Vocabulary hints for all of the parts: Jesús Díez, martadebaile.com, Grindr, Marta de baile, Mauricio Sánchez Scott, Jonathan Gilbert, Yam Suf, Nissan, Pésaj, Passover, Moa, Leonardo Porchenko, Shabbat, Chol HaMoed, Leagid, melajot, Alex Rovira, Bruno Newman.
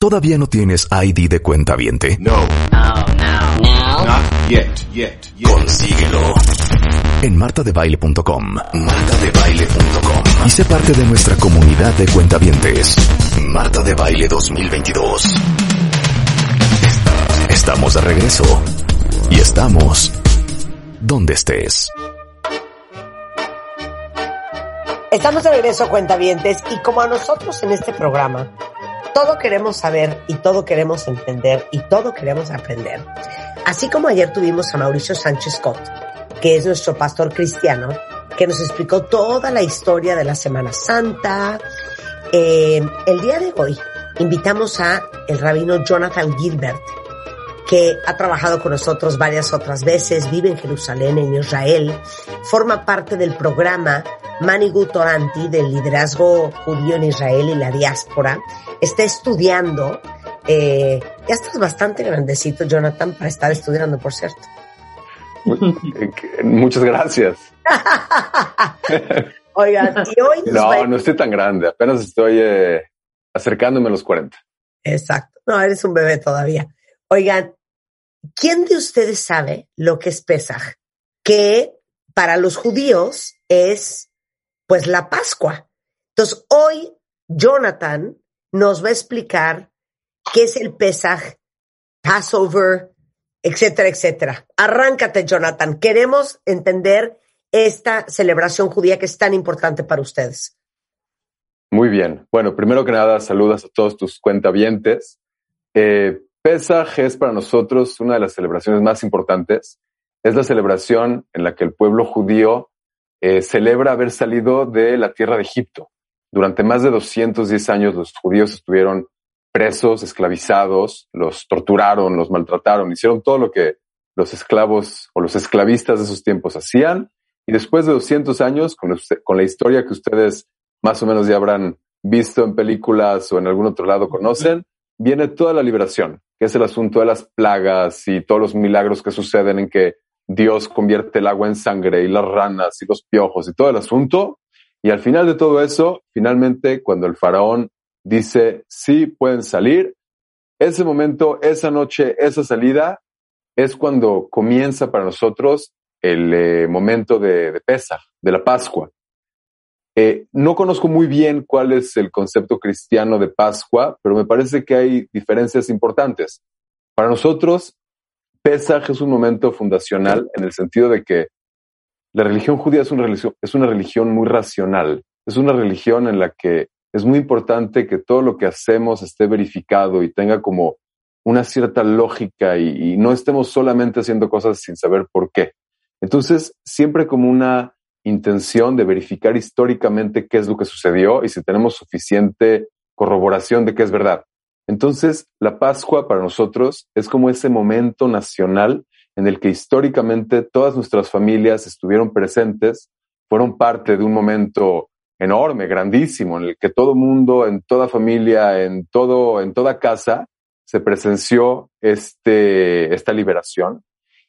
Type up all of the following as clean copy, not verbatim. ¿Todavía no tienes ID de cuentaviente? No. Oh, no. No. Not yet. Consíguelo en martadebaile.com. Martadebaile.com. Y sé parte de nuestra comunidad de cuentavientes. Marta de Baile 2022. Estamos de regreso. Y estamos donde estés. Estamos de regreso, cuentavientes, y como a nosotros en este programa todo queremos saber y todo queremos entender y todo queremos aprender. Así como ayer tuvimos a Mauricio Sánchez Scott, que es nuestro pastor cristiano, que nos explicó toda la historia de la Semana Santa. El día de hoy invitamos a el rabino Jonathan Gilbert, que ha trabajado con nosotros varias otras veces, vive en Jerusalén, en Israel, forma parte del programa Manigut Toranti, del liderazgo judío en Israel y la diáspora. Está estudiando, ya estás bastante grandecito, Jonathan, para estar estudiando, por cierto. Muchas gracias. Oigan, y hoy... No estoy tan grande, apenas estoy acercándome a los 40. Exacto, no, eres un bebé todavía. Oigan, ¿quién de ustedes sabe lo que es Pésaj? Que para los judíos es... pues la Pascua. Entonces, hoy Jonathan nos va a explicar qué es el Pésaj, Passover, etcétera, etcétera. Arráncate, Jonathan. Queremos entender esta celebración judía que es tan importante para ustedes. Muy bien. Bueno, primero que nada, saludas a todos tus cuentavientes. Pésaj es para nosotros una de las celebraciones más importantes. Es la celebración en la que el pueblo judío celebra haber salido de la tierra de Egipto. Durante más de 210 años los judíos estuvieron presos, esclavizados, los torturaron, los maltrataron, hicieron todo lo que los esclavos o los esclavistas de esos tiempos hacían. Y después de 200 años, con la historia que ustedes más o menos ya habrán visto en películas o en algún otro lado conocen, viene toda la liberación, que es el asunto de las plagas y todos los milagros que suceden en que Dios convierte el agua en sangre y las ranas y los piojos y todo el asunto. Y al final de todo eso, finalmente, cuando el faraón dice, sí, pueden salir, ese momento, esa noche, esa salida, es cuando comienza para nosotros el momento de Pésaj, de la Pascua. No conozco muy bien cuál es el concepto cristiano de Pascua, pero me parece que hay diferencias importantes. Para nosotros, Pésaj es un momento fundacional en el sentido de que la religión judía es una religión muy racional. Es una religión en la que es muy importante que todo lo que hacemos esté verificado y tenga como una cierta lógica y no estemos solamente haciendo cosas sin saber por qué. Entonces, siempre como una intención de verificar históricamente qué es lo que sucedió y si tenemos suficiente corroboración de que es verdad. Entonces, la Pascua para nosotros es como ese momento nacional en el que históricamente todas nuestras familias estuvieron presentes, fueron parte de un momento enorme, grandísimo, en el que todo mundo, en toda familia, en toda casa, se presenció esta liberación.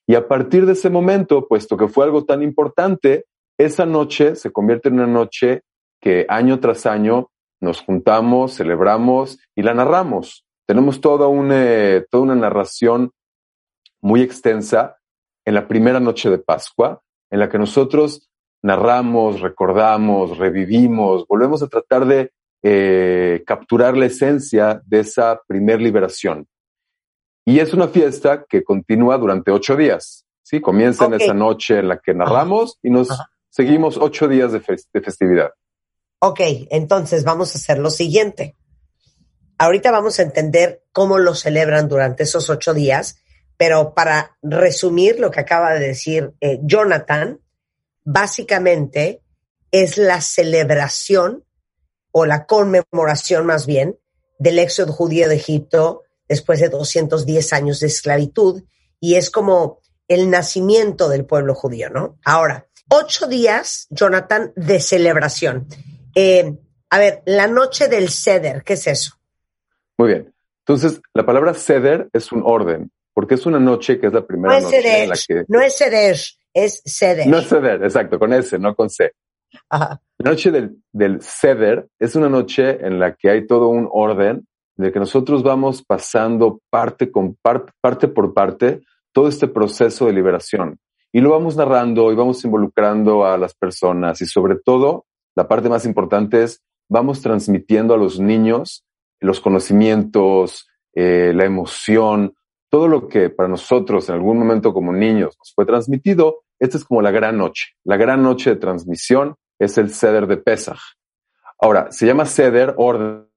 Y a partir de ese momento, puesto que fue algo tan importante, esa noche se convierte en una noche que año tras año nos juntamos, celebramos y la narramos. Tenemos toda una narración muy extensa en la primera noche de Pascua, en la que nosotros narramos, recordamos, revivimos, volvemos a tratar de capturar la esencia de esa primer liberación. Y es una fiesta que continúa durante 8 días. ¿Sí? Comienza en esa noche en la que narramos y nos seguimos 8 días de festividad. Ok, entonces vamos a hacer lo siguiente. Ahorita vamos a entender cómo lo celebran durante esos 8 días, pero para resumir lo que acaba de decir Jonathan, básicamente es la celebración o la conmemoración más bien del éxodo judío de Egipto después de 210 años de esclavitud, y es como el nacimiento del pueblo judío, ¿no? Ahora, 8 días, Jonathan, de celebración. A ver, la noche del Seder, ¿qué es eso? Muy bien. Entonces, la palabra Seder es un orden, porque es una noche que es la primera noche en la que... No es Seder, es Seder. No es Seder, exacto, con S, no con C. Ajá. La noche del Seder es una noche en la que hay todo un orden de que nosotros vamos pasando parte por parte todo este proceso de liberación. Y lo vamos narrando y vamos involucrando a las personas. Y sobre todo, la parte más importante es, vamos transmitiendo a los niños los conocimientos, la emoción, todo lo que para nosotros en algún momento como niños nos fue transmitido. Esta es como la gran noche. La gran noche de transmisión es el Seder de Pésaj. Ahora, se llama Seder, orden,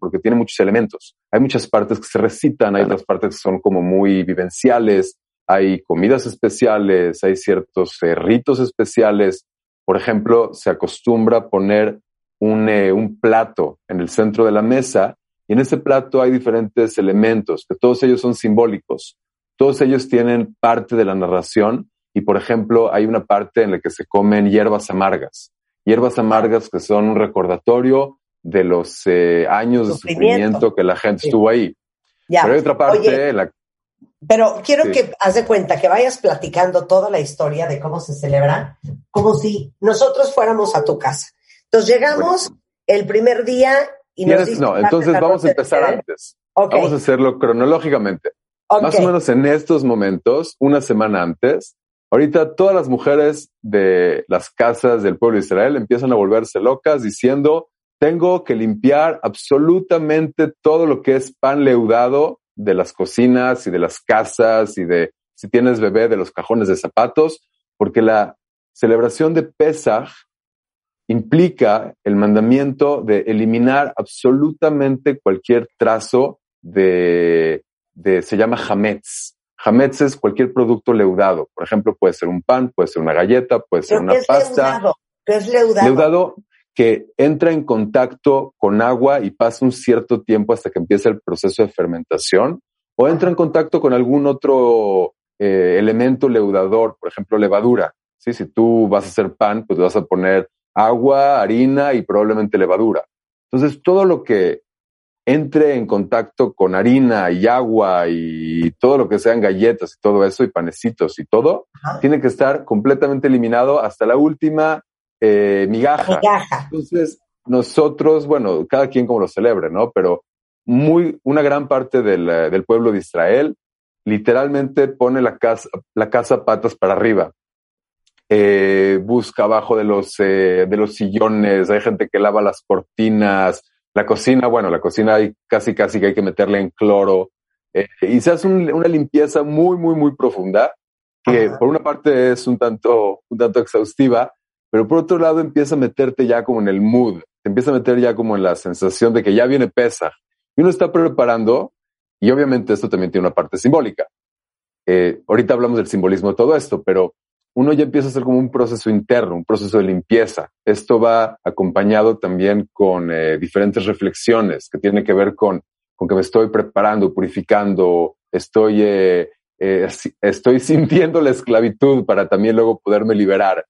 porque tiene muchos elementos. Hay muchas partes que se recitan, hay otras partes que son como muy vivenciales, hay comidas especiales, hay ciertos ritos especiales. Por ejemplo, se acostumbra poner un plato en el centro de la mesa, y en ese plato hay diferentes elementos, que todos ellos son simbólicos. Todos ellos tienen parte de la narración, y por ejemplo, hay una parte en la que se comen hierbas amargas. Hierbas amargas que son un recordatorio de los años de sufrimiento que la gente estuvo ahí. Ya. Pero hay otra parte... Oye, pero quiero que haz de cuenta que vayas platicando toda la historia de cómo se celebra, como si nosotros fuéramos a tu casa. Entonces llegamos el primer día y nos dicen... No, entonces vamos a empezar antes. Okay. Vamos a hacerlo cronológicamente. Okay. Más o menos en estos momentos, una semana antes, ahorita todas las mujeres de las casas del pueblo de Israel empiezan a volverse locas diciendo... Tengo que limpiar absolutamente todo lo que es pan leudado de las cocinas y de las casas y de, si tienes bebé, de los cajones de zapatos, porque la celebración de Pésaj implica el mandamiento de eliminar absolutamente cualquier trazo de se llama hametz. Hametz es cualquier producto leudado. Por ejemplo, puede ser un pan, puede ser una galleta, puede ser una pasta. Leudado. ¿Qué es leudado? Leudado que entra en contacto con agua y pasa un cierto tiempo hasta que empieza el proceso de fermentación, o entra en contacto con algún otro elemento leudador, por ejemplo, levadura. ¿Sí? Si tú vas a hacer pan, pues le vas a poner agua, harina y probablemente levadura. Entonces, todo lo que entre en contacto con harina y agua y todo lo que sean galletas y todo eso, y panecitos y todo, tiene que estar completamente eliminado hasta la última migaja. Entonces, nosotros, bueno, cada quien como lo celebre, ¿no? Pero una gran parte del pueblo de Israel literalmente pone la casa patas para arriba. Busca abajo de los sillones, hay gente que lava las cortinas, la cocina hay casi que hay que meterle en cloro. Y se hace una limpieza muy, muy, muy profunda, que por una parte es un tanto exhaustiva, pero por otro lado empieza a meterte ya como en el mood, te empieza a meter ya como en la sensación de que ya viene Pésaj. Y uno está preparando, y obviamente esto también tiene una parte simbólica. Ahorita hablamos del simbolismo de todo esto, pero uno ya empieza a hacer como un proceso interno, un proceso de limpieza. Esto va acompañado también con diferentes reflexiones que tienen que ver con que me estoy preparando, purificando, estoy sintiendo la esclavitud para también luego poderme liberar.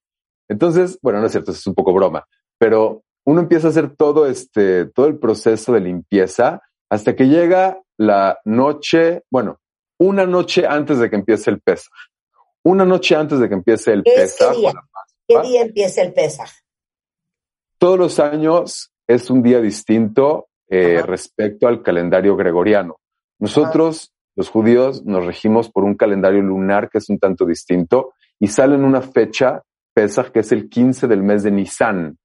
Entonces, bueno, no es cierto, es un poco broma, pero uno empieza a hacer todo el proceso de limpieza hasta que llega la noche, bueno, una noche antes de que empiece el Pésaj. Una noche antes de que empiece el Pésaj. ¿Qué día empieza el Pésaj? Todos los años es un día distinto respecto al calendario gregoriano. Nosotros, los judíos, nos regimos por un calendario lunar que es un tanto distinto y sale en una fecha Pésaj, que es el 15 del mes de Nissan.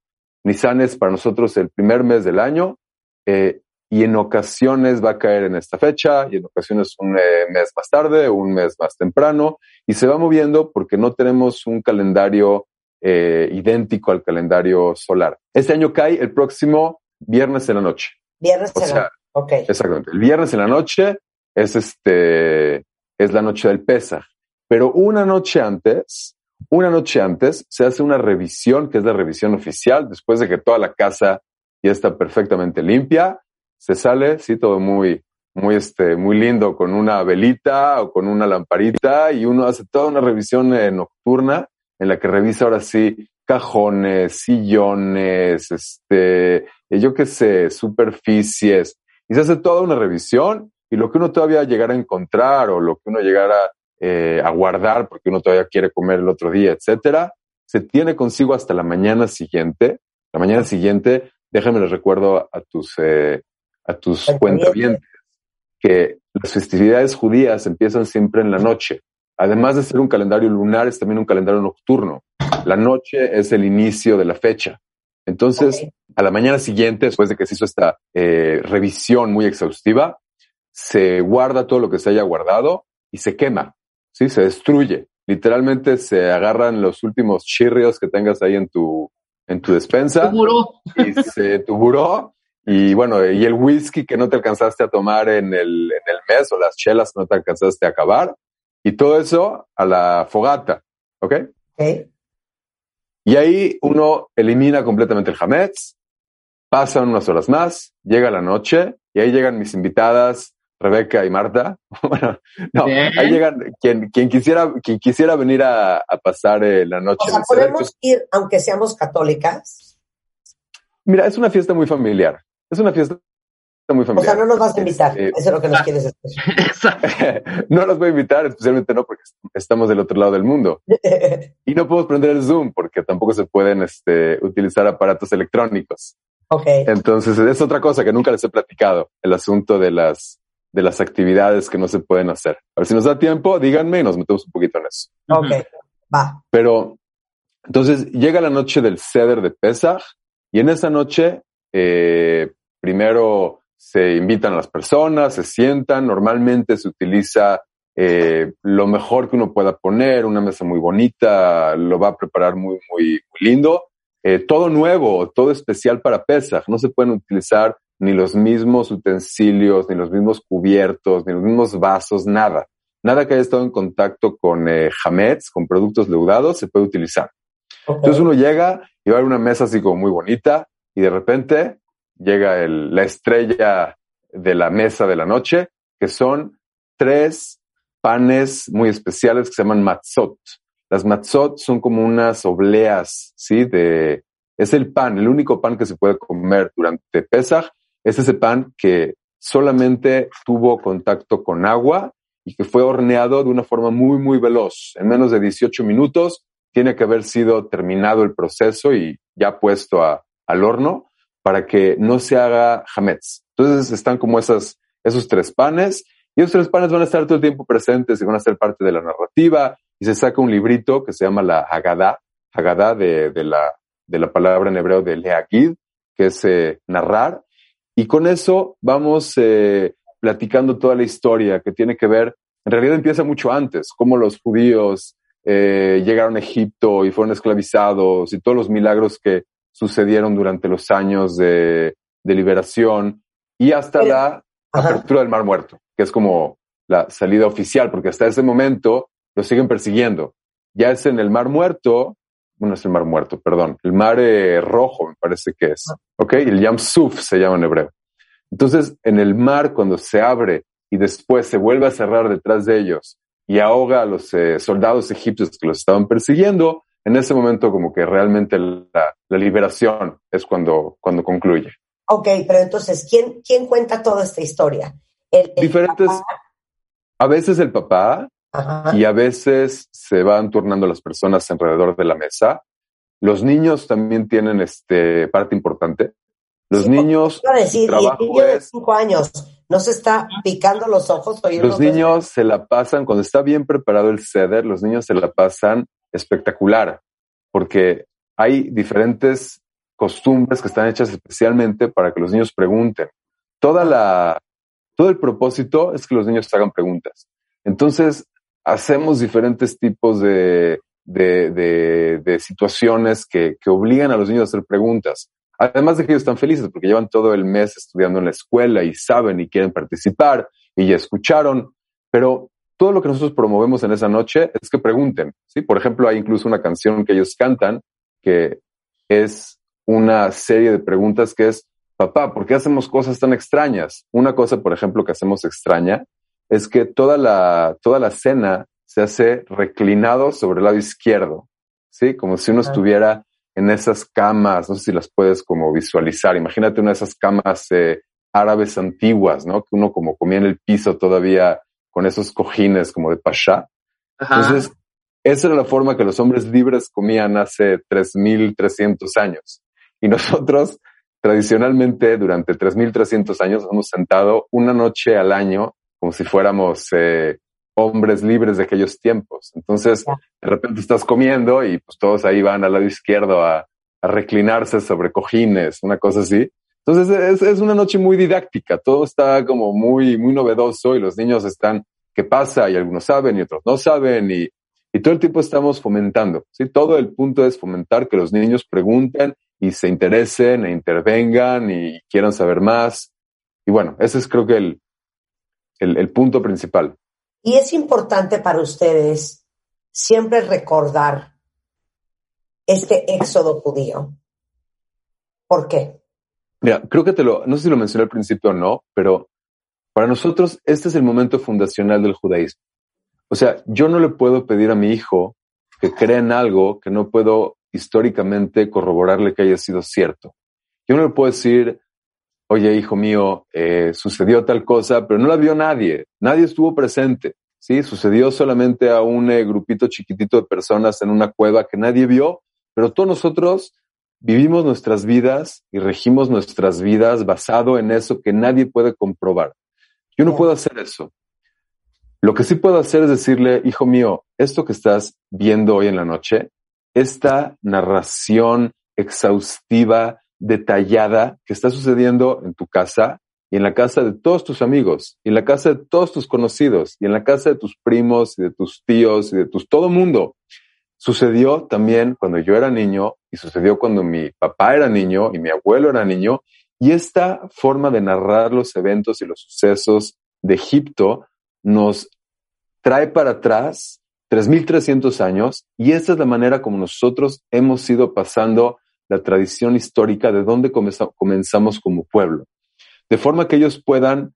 Nissan es para nosotros el primer mes del año, y en ocasiones va a caer en esta fecha, y en ocasiones un mes más tarde, un mes más temprano, y se va moviendo porque no tenemos un calendario idéntico al calendario solar. Este año cae el próximo viernes en la noche. Viernes en la noche, ok. Exactamente, el viernes en la noche es la noche del Pésaj. Pero una noche antes se hace una revisión, que es la revisión oficial, después de que toda la casa ya está perfectamente limpia, se sale, sí, todo muy lindo, con una velita o con una lamparita, y uno hace toda una revisión nocturna en la que revisa ahora sí cajones, sillones, yo qué sé, superficies, y se hace toda una revisión, y lo que uno todavía llegara a encontrar o lo que uno llegara a guardar porque uno todavía quiere comer el otro día, etcétera, se tiene consigo hasta la mañana siguiente. La mañana siguiente, déjame les recuerdo a tus cuentavientes que las festividades judías empiezan siempre en la noche. Además de ser un calendario lunar, es también un calendario nocturno. La noche es el inicio de la fecha. Entonces, a la mañana siguiente, después de que se hizo esta revisión muy exhaustiva, se guarda todo lo que se haya guardado y se quema, ¿sí? Se destruye. Literalmente se agarran los últimos chirrios que tengas ahí en tu despensa. Tu buró. Y bueno, y el whisky que no te alcanzaste a tomar en el mes, o las chelas que no te alcanzaste a acabar, y todo eso a la fogata, ¿ok? Okay. Y ahí uno elimina completamente el hametz, pasan unas horas más, llega la noche, y ahí llegan mis invitadas, Rebeca y Marta. Bueno, no, ahí llegan quien quisiera venir a pasar la noche. O sea, ¿podemos ir aunque seamos católicas? Mira, es una fiesta muy familiar. Es una fiesta muy familiar. O sea, no nos vas a invitar. Eso es lo que nos quieres decir. No los voy a invitar, especialmente no, porque estamos del otro lado del mundo. Y no podemos prender el Zoom, porque tampoco se pueden utilizar aparatos electrónicos. Okay. Entonces, es otra cosa que nunca les he platicado, el asunto de las actividades que no se pueden hacer. A ver si nos da tiempo, díganme y nos metemos un poquito en eso. Ok, va. Pero, entonces, llega la noche del Seder de Pésaj, y en esa noche... primero se invitan a las personas, se sientan, normalmente se utiliza lo mejor que uno pueda poner, una mesa muy bonita, lo va a preparar muy, muy, muy lindo, todo nuevo, todo especial para Pésaj, no se pueden utilizar ni los mismos utensilios, ni los mismos cubiertos, ni los mismos vasos, nada que haya estado en contacto con hametz, con productos leudados, se puede utilizar. Okay. Entonces uno llega y va a una mesa así como muy bonita, y de repente... llega la estrella de la mesa de la noche, que son 3 panes muy especiales que se llaman matzot. Las matzot son como unas obleas, ¿sí? Es el pan, el único pan que se puede comer durante Pésaj. Es ese pan que solamente tuvo contacto con agua y que fue horneado de una forma muy, muy veloz. En menos de 18 minutos tiene que haber sido terminado el proceso y ya puesto al horno, para que no se haga hametz. Entonces están como esos 3 panes, y esos 3 panes van a estar todo el tiempo presentes y van a ser parte de la narrativa, y se saca un librito que se llama la Hagadá de la palabra en hebreo de Leagid, que es narrar, y con eso vamos platicando toda la historia que tiene que ver, en realidad empieza mucho antes, cómo los judíos llegaron a Egipto y fueron esclavizados, y todos los milagros que sucedieron durante los años de liberación y hasta la apertura del Mar Muerto, que es como la salida oficial, porque hasta ese momento lo siguen persiguiendo. Ya es en el Mar Muerto, bueno, es el Mar Muerto, perdón, el Mar Rojo me parece que es, ¿ok? El Yam Suf se llama en hebreo. Entonces, en el mar, cuando se abre y después se vuelve a cerrar detrás de ellos y ahoga a los soldados egipcios que los estaban persiguiendo, en ese momento como que realmente la liberación es cuando concluye. Ok, pero entonces, ¿quién cuenta toda esta historia? Diferentes, papá. A veces el papá. Ajá. Y a veces se van turnando las personas alrededor de la mesa. Los niños también tienen parte importante. Los niños... Iba a decir, el niño de 5 años no se está picando los ojos. Los niños se la pasan, cuando está bien preparado el seder, los niños se la pasan espectacular, porque hay diferentes costumbres que están hechas especialmente para que los niños pregunten. Todo el propósito es que los niños hagan preguntas. Entonces, hacemos diferentes tipos de situaciones que obligan a los niños a hacer preguntas. Además de que ellos están felices porque llevan todo el mes estudiando en la escuela y saben y quieren participar y ya escucharon, pero todo lo que nosotros promovemos en esa noche es que pregunten, ¿sí? Por ejemplo, hay incluso una canción que ellos cantan que es una serie de preguntas que es papá, ¿por qué hacemos cosas tan extrañas? Una cosa, por ejemplo, que hacemos extraña es que toda la cena se hace reclinado sobre el lado izquierdo, ¿sí? Como si uno estuviera en esas camas, no sé si las puedes como visualizar. Imagínate una de esas camas árabes antiguas, ¿no? Que uno como comía en el piso todavía con esos cojines como de pasha. Ajá. Entonces, esa era la forma que los hombres libres comían hace 3,300 años. Y nosotros, tradicionalmente, durante 3,300 años, hemos sentado una noche al año como si fuéramos hombres libres de aquellos tiempos. Entonces, de repente estás comiendo y pues todos ahí van al lado izquierdo a reclinarse sobre cojines, una cosa así. Entonces, es una noche muy didáctica. Todo está como muy, muy novedoso y los niños están, ¿qué pasa? Y algunos saben y otros no saben y todo el tiempo estamos fomentando, ¿sí? Todo el punto es fomentar que los niños pregunten y se interesen e intervengan y quieran saber más. Y bueno, ese es creo que el punto principal. Y es importante para ustedes siempre recordar este éxodo judío. ¿Por qué? Mira, creo que no sé si lo mencioné al principio o no, pero para nosotros este es el momento fundacional del judaísmo. O sea, yo no le puedo pedir a mi hijo que crea en algo que no puedo históricamente corroborarle que haya sido cierto. Yo no le puedo decir, oye, hijo mío, sucedió tal cosa, pero no la vio nadie. Nadie estuvo presente, ¿sí? Sucedió solamente a un grupito chiquitito de personas en una cueva que nadie vio, pero todos nosotros vivimos nuestras vidas y regimos nuestras vidas basado en eso que nadie puede comprobar. Yo no puedo hacer eso. Lo que sí puedo hacer es decirle, hijo mío, esto que estás viendo hoy en la noche, esta narración exhaustiva, detallada, que está sucediendo en tu casa y en la casa de todos tus amigos, y en la casa de todos tus conocidos, y en la casa de tus primos, y de tus tíos, y de todo mundo. Sucedió también cuando yo era niño, y sucedió cuando mi papá era niño, y mi abuelo era niño, y esta forma de narrar los eventos y los sucesos de Egipto nos trae para atrás 3,300 años, y esta es la manera como nosotros hemos ido pasando la tradición histórica de dónde comenzamos como pueblo. De forma que ellos puedan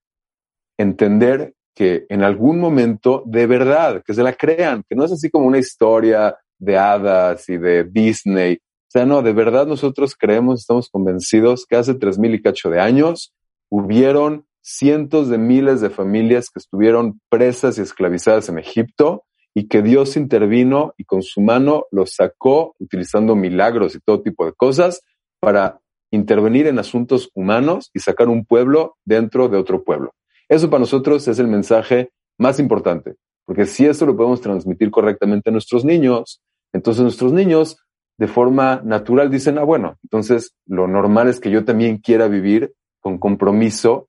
entender que en algún momento, de verdad, que se la crean, que no es así como una historia de hadas y de Disney. O sea, no, de verdad nosotros creemos, estamos convencidos que hace 3,000 y cacho de años hubieron cientos de miles de familias que estuvieron presas y esclavizadas en Egipto y que Dios intervino y con su mano los sacó utilizando milagros y todo tipo de cosas para intervenir en asuntos humanos y sacar un pueblo dentro de otro pueblo. Eso para nosotros es el mensaje más importante, porque si eso lo podemos transmitir correctamente a nuestros niños, entonces nuestros niños de forma natural dicen, ah bueno, entonces lo normal es que yo también quiera vivir con compromiso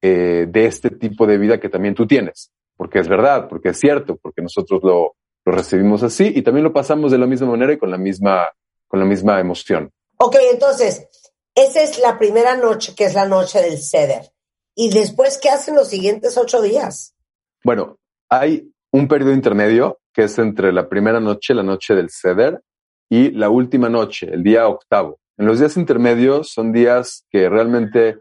de este tipo de vida que también tú tienes. Porque es verdad, porque es cierto, porque nosotros lo recibimos así y también lo pasamos de la misma manera y con la misma emoción. Ok, entonces, esa es la primera noche, que es la noche del Seder. ¿Y después qué hacen los siguientes 8 días? Bueno, hay un periodo intermedio que es entre la primera noche, la noche del Seder, y la última noche, el día 8. En los días intermedios son días que realmente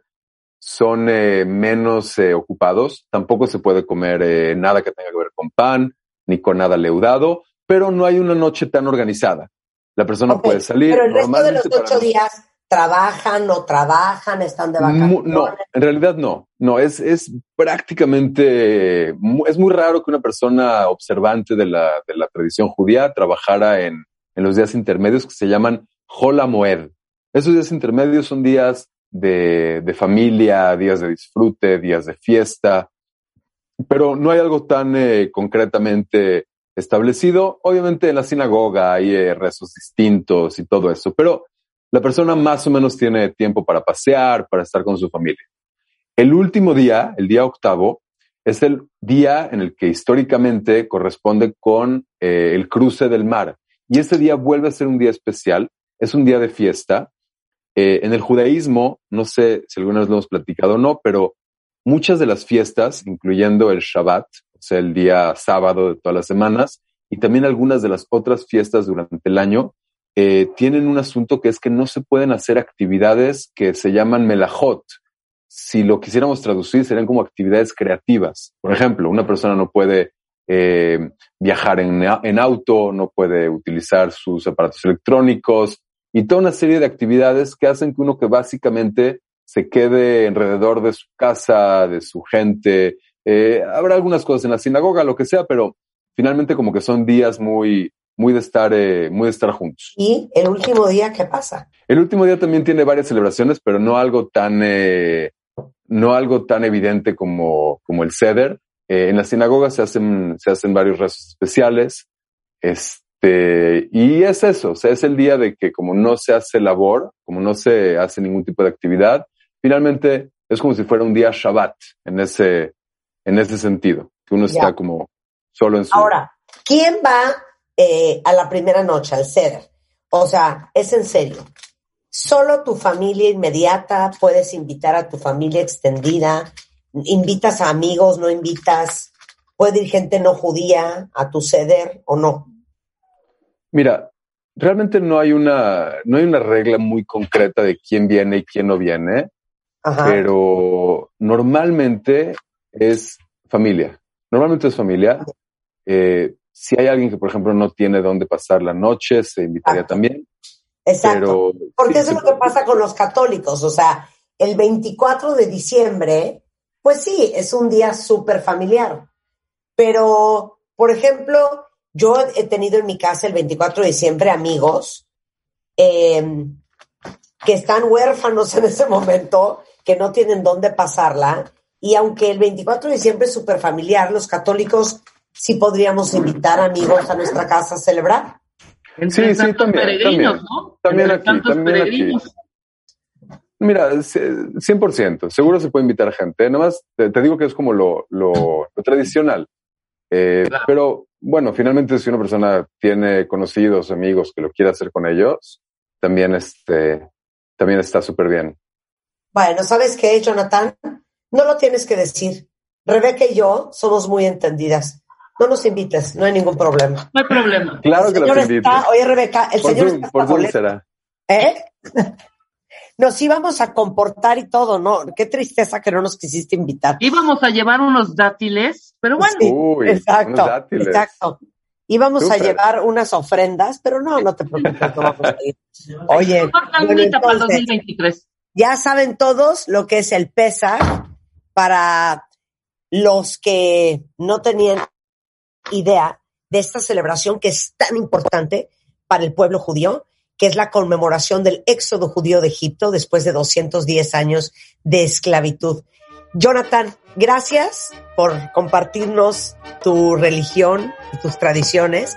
son menos ocupados, tampoco se puede comer nada que tenga que ver con pan, ni con nada leudado, pero no hay una noche tan organizada. La persona puede salir. Pero el resto de los 8 días, ¿trabajan, no trabajan, están de vacaciones? No, en realidad no. No, es prácticamente, es muy raro que una persona observante de la tradición judía trabajara en los días intermedios que se llaman Chol HaMoed. Esos días intermedios son días de familia, días de disfrute, días de fiesta, pero no hay algo tan concretamente establecido. Obviamente en la sinagoga hay rezos distintos y todo eso, pero la persona más o menos tiene tiempo para pasear, para estar con su familia. El último día, el día 8, es el día en el que históricamente corresponde con el cruce del mar, y ese día vuelve a ser un día especial, es un día de fiesta. En el judaísmo, no sé si alguna vez lo hemos platicado o no, pero muchas de las fiestas, incluyendo el Shabbat, o sea, el día sábado de todas las semanas, y también algunas de las otras fiestas durante el año, tienen un asunto que es que no se pueden hacer actividades que se llaman melajot. Si lo quisiéramos traducir, serían como actividades creativas. Por ejemplo, una persona no puede viajar en auto, no puede utilizar sus aparatos electrónicos y toda una serie de actividades que hacen que uno que básicamente se quede alrededor de su casa, de su gente. Habrá algunas cosas en la sinagoga, lo que sea, pero finalmente como que son días muy de estar juntos. ¿Y el último día qué pasa? El último día también tiene varias celebraciones, pero no algo tan evidente como el Seder. En la sinagoga se hacen varios rezos especiales, y es eso, o sea, es el día de que como no se hace labor, como no se hace ningún tipo de actividad, finalmente es como si fuera un día Shabbat en ese sentido, que uno está como solo en su... Ahora, ¿quién va a la primera noche, al Seder? O sea, es en serio. Solo tu familia inmediata, puedes invitar a tu familia extendida, invitas a amigos, no invitas, puede ir gente no judía a tu Seder o no. Mira, realmente no hay una regla muy concreta de quién viene y quién no viene. Ajá. Pero normalmente es familia. Si hay alguien que, por ejemplo, no tiene dónde pasar la noche, se invitaría también. Exacto, pero, porque sí, eso es lo que pasa con los católicos, o sea, el 24 de diciembre, pues sí, es un día súper familiar, pero, por ejemplo, yo he tenido en mi casa el 24 de diciembre amigos que están huérfanos en ese momento, que no tienen dónde pasarla, y aunque el 24 de diciembre es súper familiar, los católicos sí podríamos invitar amigos a nuestra casa a celebrar. Sí, sí, también, ¿no? También aquí. Mira, 100%, seguro se puede invitar gente. Nada más te digo que es como lo tradicional. Claro. Pero, bueno, finalmente si una persona tiene conocidos, amigos que lo quiera hacer con ellos, también está súper bien. Bueno, ¿sabes qué, Jonathan? No lo tienes que decir. Rebeca y yo somos muy entendidas. No nos invites, no hay ningún problema. No hay problema. Claro que los invito. Oye, Rebeca, el señor está... Por Zoom será. ¿Eh? Nos íbamos a comportar y todo, ¿no? Qué tristeza que no nos quisiste invitar. Íbamos a llevar unos dátiles, pero bueno. Sí, uy, exacto, unos dátiles. Exacto. Íbamos a llevar unas ofrendas, pero no te preocupes, no vamos a ir. Oye, bueno, entonces, para el 2023. Ya saben todos lo que es el Pésaj para los que no tenían idea de esta celebración que es tan importante para el pueblo judío, que es la conmemoración del éxodo judío de Egipto después de 210 años de esclavitud. Jonathan, gracias por compartirnos tu religión y tus tradiciones.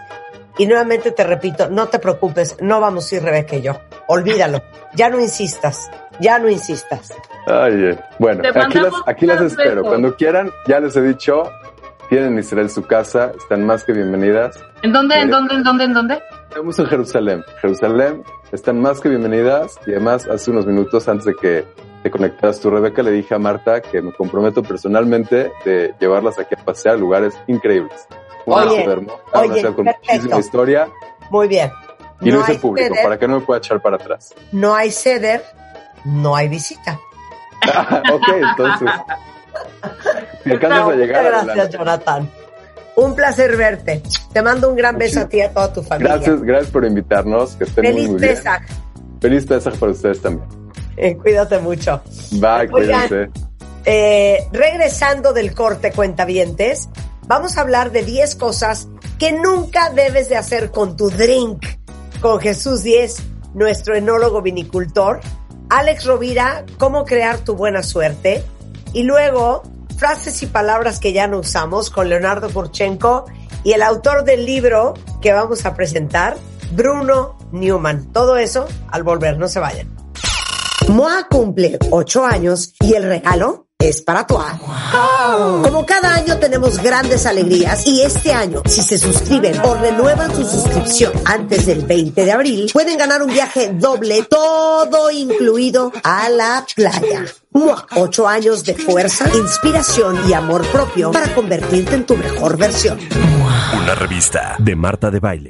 Y nuevamente te repito, no te preocupes, no vamos a ir Rebeca y yo. Olvídalo, ya no insistas. Oye, bueno, aquí las espero. Cuando quieran, ya les he dicho... Tienen en Israel su casa, están más que bienvenidas. ¿En dónde? Estamos en Jerusalén. Jerusalén, están más que bienvenidas. Y además, hace unos minutos antes de que te conectaras tú, Rebeca, le dije a Marta que me comprometo personalmente de llevarlas aquí a pasear lugares increíbles. Oye, con muchísima historia. Muy bien. Y lo hice público, ceder, para que no me pueda echar para atrás. No hay ceder, no hay visita. Ok, entonces... Me encanta llegar. Muchas gracias, Jonathan. Un placer verte. Te mando un gran beso a ti y a toda tu familia. Gracias por invitarnos. Que estén muy bien. Feliz Pésaj. Feliz Pésaj para ustedes también. Cuídate mucho. Bye, cuídense. Regresando del corte, cuentavientes, vamos a hablar de 10 cosas que nunca debes de hacer con tu drink. Con Jesús Díez, nuestro enólogo vinicultor. Alex Rovira, cómo crear tu buena suerte. Y luego, frases y palabras que ya no usamos con Leonardo Porchenko y el autor del libro que vamos a presentar, Bruno Newman. Todo eso al volver, no se vayan. Moa cumple 8 años y el regalo es para Toa. ¡Wow! Como cada año tenemos grandes alegrías y este año, si se suscriben o renuevan su suscripción antes del 20 de abril, pueden ganar un viaje doble, todo incluido, a la playa. ¡Mua! 8 años de fuerza, inspiración y amor propio para convertirte en tu mejor versión. Una revista de Marta de Baile.